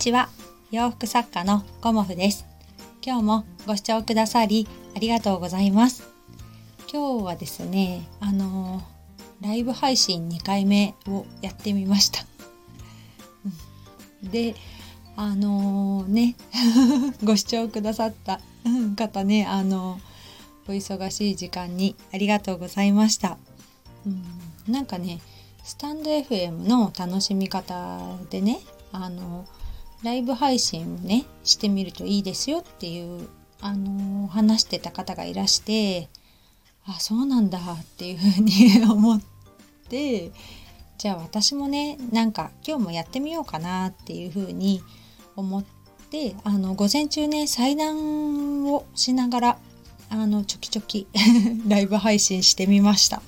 ちは、洋服作家のゴモフです。今日もご視聴くださりありがとうございます。今日はですね、ライブ配信2回目をやってみましたで、ねご視聴くださった方ね、お忙しい時間にありがとうございました。なんかね、スタンド FM の楽しみ方でね、ライブ配信をねしてみるといいですよっていう話してた方がいらして、あ、そうなんだっていうふうに思って、じゃあ私もね、なんか今日もやってみようかなっていうふうに思って、午前中ね、裁断をしながらちょきちょきライブ配信してみました。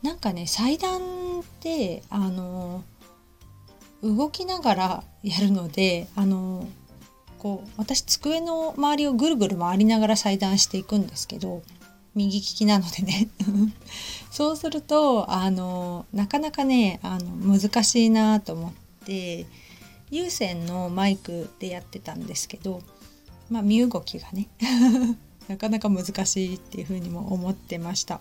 なんかね、裁断って動きながらやるので、こう私机の周りをぐるぐる回りながら裁断していくんですけど、右利きなのでねそうするとなかなかね難しいなと思って、有線のマイクでやってたんですけど、身動きがねなかなか難しいっていうふうにも思ってました。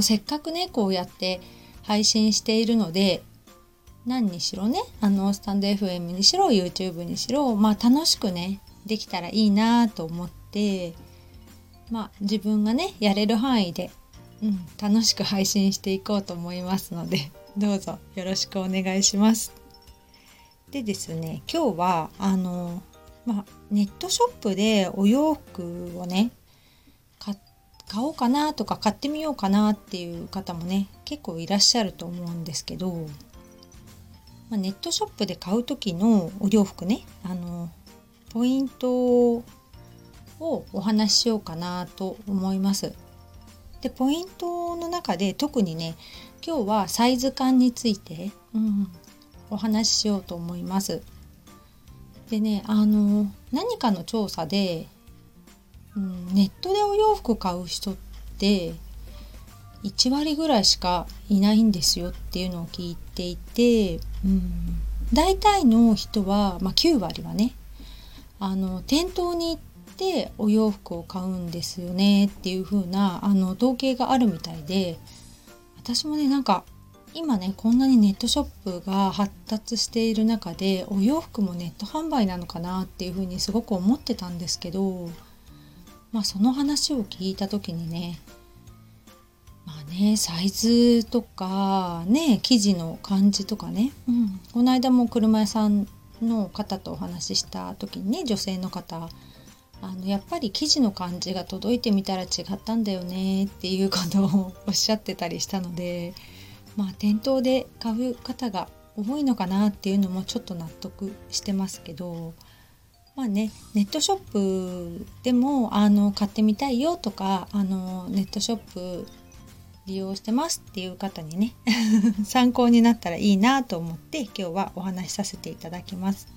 せっかくねこうやって配信しているので、何にしろね、スタンド FM にしろ YouTube にしろ、楽しくねできたらいいなと思って、自分がねやれる範囲で、楽しく配信していこうと思いますので、どうぞよろしくお願いします。でですね、今日はネットショップでお洋服をね買おうかなとか買ってみようかなっていう方もね結構いらっしゃると思うんですけど、ネットショップで買う時のお洋服ね、ポイントをお話ししようかなと思います。で、ポイントの中で特にね、今日はサイズ感について、お話ししようと思います。でね、何かの調査でネットでお洋服買う人って1割ぐらいしかいないんですよっていうのを聞いていて、大体の人は、9割はね店頭に行ってお洋服を買うんですよねっていう風な統計があるみたいで、私もね、なんか今ねこんなにネットショップが発達している中で、お洋服もネット販売なのかなっていう風にすごく思ってたんですけど、その話を聞いた時にね、サイズとかね、生地の感じとかね、この間も車屋さんの方とお話しした時にね、女性の方、やっぱり生地の感じが届いてみたら違ったんだよねっていうことをおっしゃってたりしたので、店頭で買う方が多いのかなっていうのもちょっと納得してますけど、ネットショップでも買ってみたいよとか、ネットショップ利用してますっていう方にね参考になったらいいなと思って、今日はお話しさせていただきます。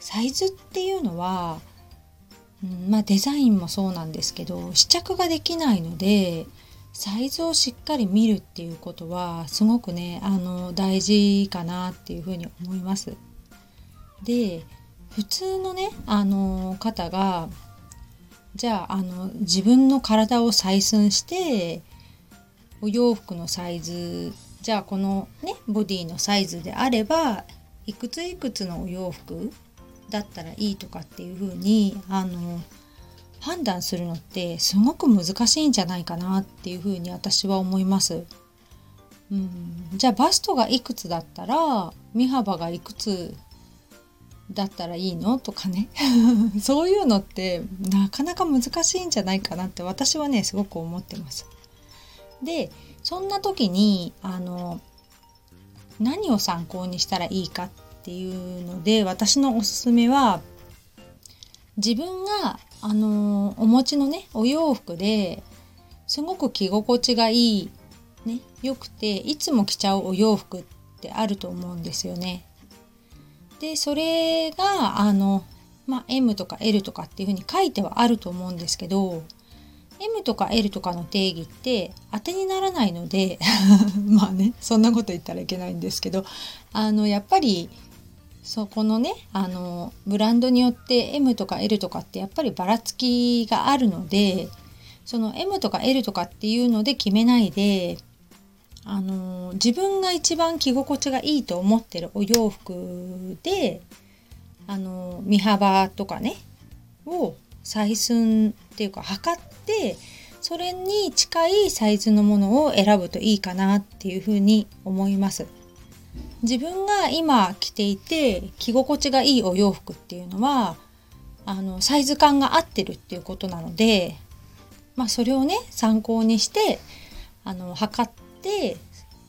サイズっていうのは、デザインもそうなんですけど、試着ができないので、サイズをしっかり見るっていうことはすごくね大事かなっていうふうに思います。で、普通のね方がじゃあ自分の体を採寸して、お洋服のサイズ、じゃあこのねボディのサイズであればいくついくつのお洋服だったらいいとかっていう風に判断するのってすごく難しいんじゃないかなっていう風に私は思います。じゃあバストがいくつだったら身幅がいくつだったらいいのとかねそういうのってなかなか難しいんじゃないかなって私はねすごく思ってます。で、そんな時に何を参考にしたらいいかっていうので、私のおすすめは、自分がお持ちのねお洋服ですごく着心地がいいね、よくていつも着ちゃうお洋服ってあると思うんですよね。で、それがM とか L とかっていう風に書いてはあると思うんですけど、M とか L とかの定義って当てにならないのでまあね、そんなこと言ったらいけないんですけど、やっぱりそこのね、ブランドによって M とか L とかってやっぱりばらつきがあるので、その M とか L とかっていうので決めないで、自分が一番着心地がいいと思ってるお洋服で、身幅とかねを採寸っていうか測って、それに近いサイズのものを選ぶといいかなっていうふうに思います。自分が今着ていて着心地がいいお洋服っていうのはサイズ感が合ってるっていうことなので、それをね参考にして測って、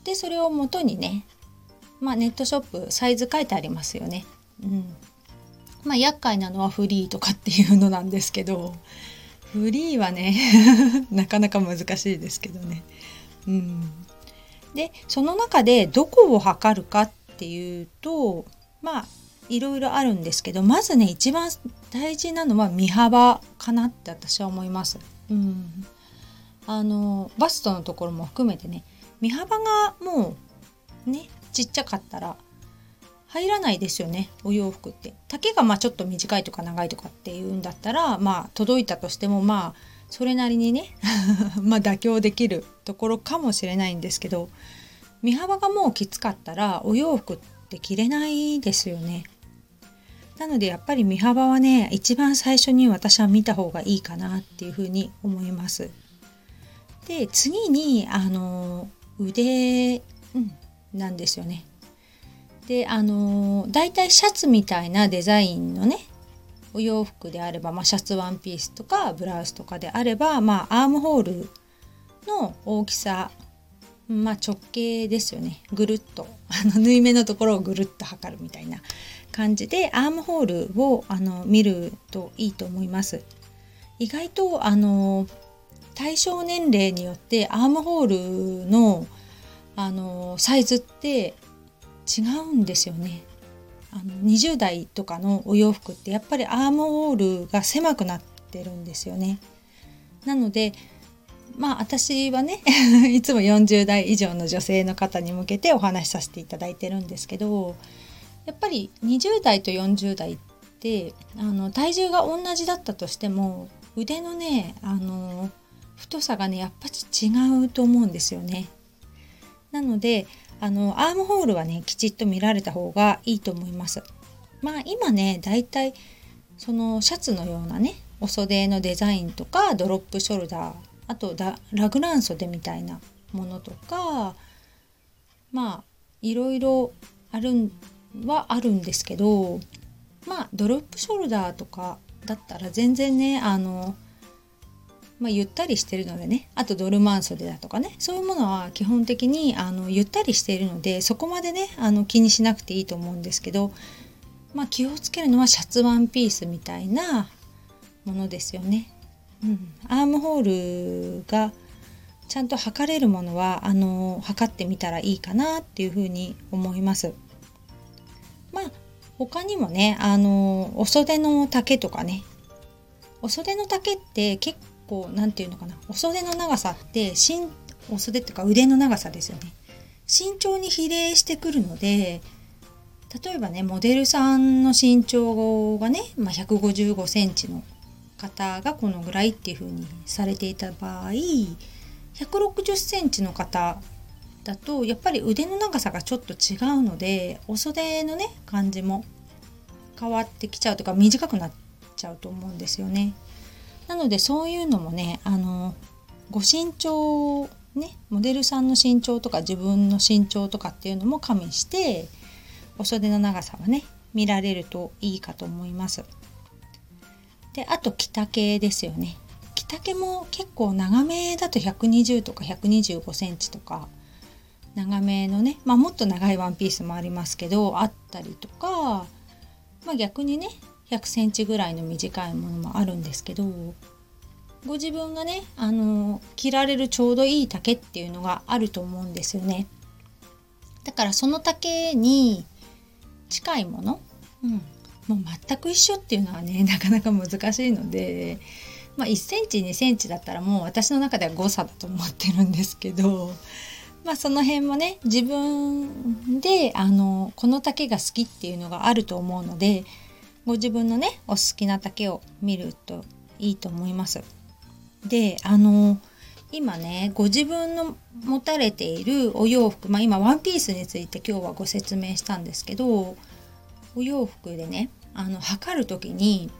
でそれを元にね、ネットショップサイズ書いてありますよね。厄介なのはフリーとかっていうのなんですけど、フリーはねなかなか難しいですけどね。でその中でどこを測るかっていうと、いろいろあるんですけど、まずね一番大事なのは身幅かなって私は思います。バストのところも含めてね、身幅がもうねちっちゃかったら入らないですよね、お洋服って。丈がちょっと短いとか長いとかっていうんだったら、届いたとしてもそれなりにね妥協できるところかもしれないんですけど、身幅がもうきつかったらお洋服って着れないですよね。なのでやっぱり身幅はね一番最初に私は見た方がいいかなっていうふうに思います。で次に腕、なんですよね。でだいたいシャツみたいなデザインのねお洋服であれば、シャツワンピースとかブラウスとかであれば、アームホールの大きさ、直径ですよね。ぐるっと縫い目のところをぐるっと測るみたいな感じでアームホールを見るといいと思います。意外と対象年齢によってアームホールの、サイズって違うんですよね。20代とかのお洋服ってやっぱりアームホールが狭くなってるんですよね。なので私はねいつも40代以上の女性の方に向けてお話しさせていただいてるんですけど、やっぱり20代と40代って体重が同じだったとしても腕のね太さがねやっぱり違うと思うんですよね。なのでアームホールはねきちっと見られた方がいいと思います。今ねだいたいそのシャツのようなねお袖のデザインとかドロップショルダー、あとラグラン袖みたいなものとかいろいろあるんですけど、ドロップショルダーとかだったら全然ねゆったりしてるのでね、あとドルマン袖だとかね、そういうものは基本的にゆったりしているので、そこまでね気にしなくていいと思うんですけど、気をつけるのはシャツワンピースみたいなものですよね。アームホールがちゃんと測れるものは測ってみたらいいかなっていうふうに思います。他にもねお袖の丈とかね、お袖の丈って結構お袖の長さってお袖っていうか腕の長さですよね。身長に比例してくるので、例えばねモデルさんの身長がね、155センチの方がこのぐらいっていう風にされていた場合、160センチの方だとやっぱり腕の長さがちょっと違うので、お袖のね感じも変わってきちゃうというか短くなっちゃうと思うんですよね。なのでそういうのもねご身長ね、モデルさんの身長とか自分の身長とかっていうのも加味してお袖の長さはね見られるといいかと思います。であと着丈ですよね。着丈も結構長めだと120とか125センチとか長めのね、もっと長いワンピースもありますけどあったりとか、逆にね100センチぐらいの短いものもあるんですけど、ご自分がね着られるちょうどいい丈っていうのがあると思うんですよね。だからその丈に近いもの、もう全く一緒っていうのはねなかなか難しいので、まあ、1センチ2センチだったらもう私の中では誤差だと思ってるんですけど、まあ、その辺もね自分でこの丈が好きっていうのがあると思うので、ご自分のねお好きな丈を見るといいと思います。で今ねご自分の持たれているお洋服、まあ、今ワンピースについて今日はご説明したんですけど、お洋服でね測るときに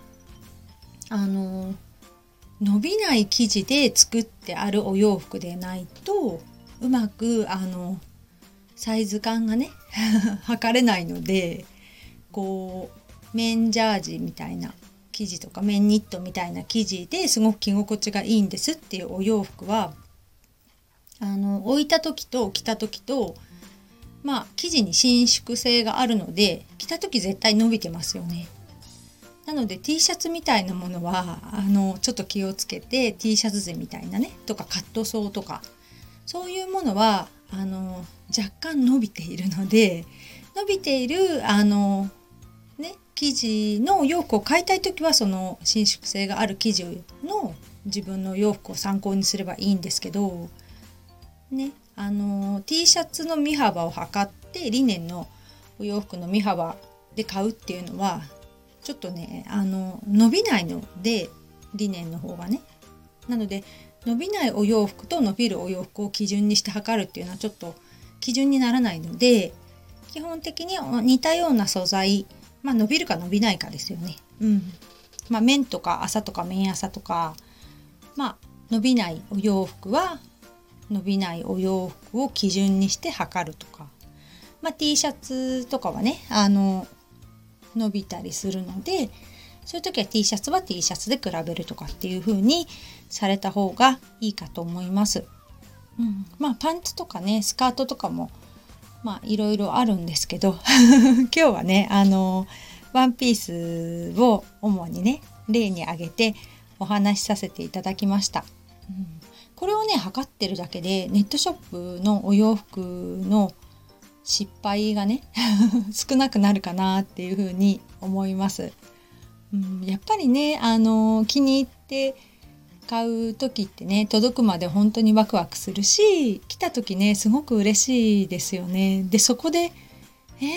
伸びない生地で作ってあるお洋服でないとうまくサイズ感がね測れないので、こう綿ジャージみたいな生地とか綿ニットみたいな生地ですごく着心地がいいんですっていうお洋服は置いた時と着た時と、まあ、生地に伸縮性があるので着た時絶対伸びてますよね。なので T シャツみたいなものはちょっと気をつけて T シャツ地みたいなねとかカットソーとかそういうものは若干伸びているので、伸びている生地の洋服を買いたいときはその伸縮性がある生地の自分の洋服を参考にすればいいんですけど、ね、T シャツの身幅を測ってリネンのお洋服の身幅で買うっていうのはちょっとね伸びないので、リネンの方がね、なので伸びないお洋服と伸びるお洋服を基準にして測るっていうのはちょっと基準にならないので、基本的に似たような素材、まあ、伸びるか伸びないかですよね。うん。まあ、綿とか麻とか綿麻とか、まあ、伸びないお洋服は伸びないお洋服を基準にして測るとか、まあ、T シャツとかはね伸びたりするので、そういう時は T シャツは T シャツで比べるとかっていう風にされた方がいいかと思います。うん、まあパンツとかねスカートとかもまあいろいろあるんですけど今日はねワンピースを主にね例に挙げてお話しさせていただきました。うん、これをね測ってるだけでネットショップのお洋服の失敗がね少なくなるかなっていう風に思います。うん、やっぱりね気に入って買う時ってね届くまで本当にワクワクするし、来た時ねすごく嬉しいですよね。でそこで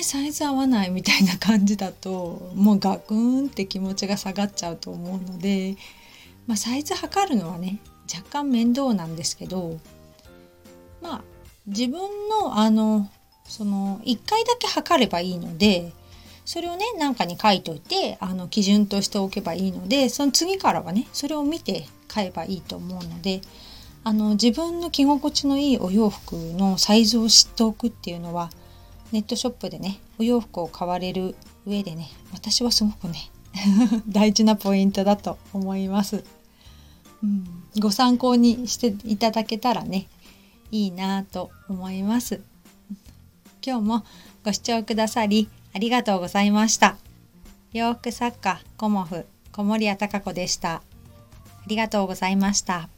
サイズ合わないみたいな感じだともうガクンって気持ちが下がっちゃうと思うので、まあ、サイズ測るのはね若干面倒なんですけど、まあ自分のその1回だけ測ればいいので、それをね何かに書いといて基準としておけばいいので、その次からはねそれを見て買えばいいと思うので、自分の着心地のいいお洋服のサイズを知っておくっていうのはネットショップでねお洋服を買われる上でね私はすごくね大事なポイントだと思います。うん、ご参考にしていただけたらねいいなと思います。今日もご視聴くださりありがとうございました。洋服作家コモフ小森屋貴子でした。ありがとうございました。